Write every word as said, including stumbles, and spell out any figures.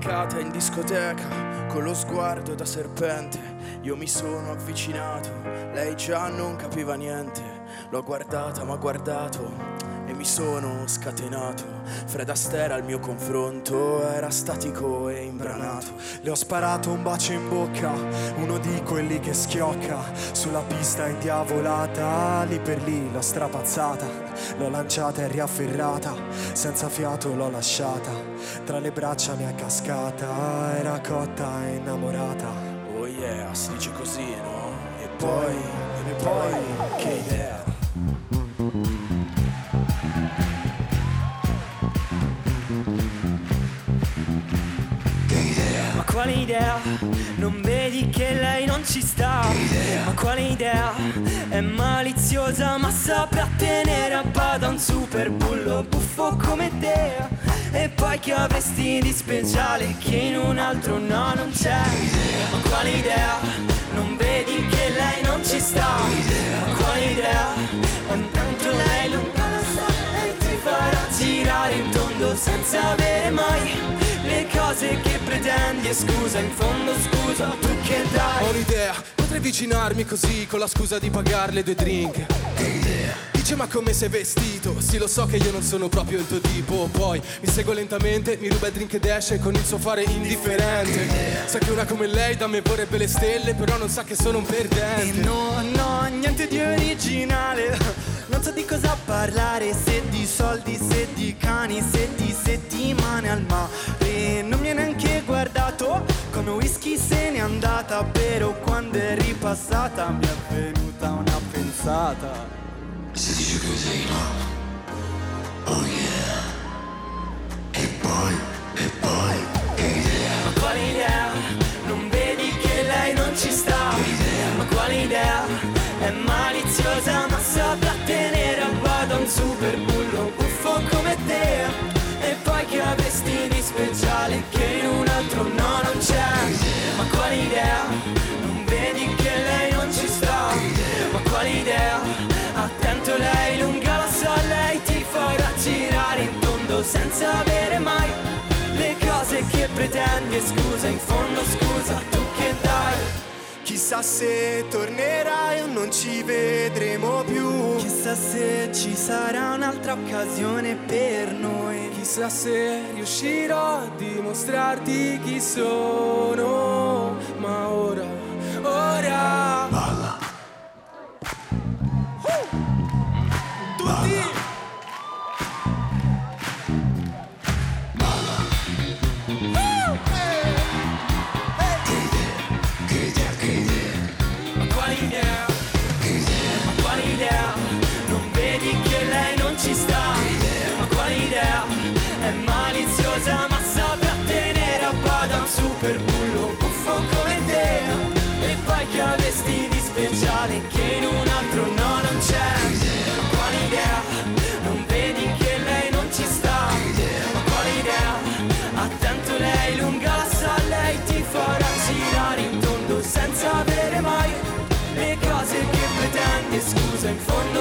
beccata in discoteca con lo sguardo da serpente. Io mi sono avvicinato, lei già non capiva niente. L'ho guardata, m'ha guardato e mi sono scatenato. Fred Astaire al mio confronto era statico e imbranato. Le ho sparato un bacio in bocca, uno di quelli che schiocca. Sulla pista indiavolata, lì per lì l'ho strapazzata. L'ho lanciata e riafferrata, senza fiato l'ho lasciata. Tra le braccia mi è cascata, era cotta e innamorata. Oh yeah, si dice così, no? E poi, e poi, che idea. Ma quale idea, non vedi che lei non ci sta? Ma quale idea, è maliziosa ma saprà tenere a bada un super bullo buffo come te. E poi che avresti di speciale che in un altro no non c'è? Ma quale idea, non vedi che lei non ci sta? Ma quale idea, intanto lei lontana sarà e ti farà girare in tondo senza avere mai le cose che pretendi. E scusa, in fondo scusa, tu che dai? Ho un'idea, potrei avvicinarmi così con la scusa di pagarle due drink. Che idea? Dice ma come sei vestito? Sì, lo so che io non sono proprio il tuo tipo. Poi mi segue lentamente, mi ruba il drink ed esce con il suo fare indifferente. Che sa che una come lei da me vorrebbe le stelle, però non sa che sono un perdente. E no, no, niente di originale. Non so di cosa parlare, se di soldi, se di cani, se di settimane al mare. Non mi è neanche guardato, come whisky se n'è andata. Però quando è ripassata mi è venuta una pensata. Si dice così, no? Oh yeah. E poi, e poi, che idea? Ma quale idea? Non vedi che lei non ci sta? Che idea? Ma quale idea? È maliziosa ma saprà tenere a bada un super bullo buffo come te. E poi che avresti di speciale che in un altro no non c'è? Ma quale idea? Non vedi che lei non ci sta? Ma quale idea? Attento lei, lunga la so, lei ti farà girare in tondo senza avere mai le cose che pretendi. E scusa, in fondo scusa, tu che dai? Chissà se tornerai o non ci vedremo più. Chissà se ci sarà un'altra occasione per noi. Chissà se riuscirò a dimostrarti chi sono. Ma ora, ora balla. uh! Tutti balla. Ci sta, ma quale idea? È maliziosa ma saprà tenere a bada un super bullo buffo come te. E poi che avresti di speciale che in un altro no non c'è? Ma quale idea? Non vedi che lei non ci sta? Ma quale idea? Attento lei, lunga la sa, lei ti farà girare in tondo senza avere mai le cose che pretendi. Scusa, in fondo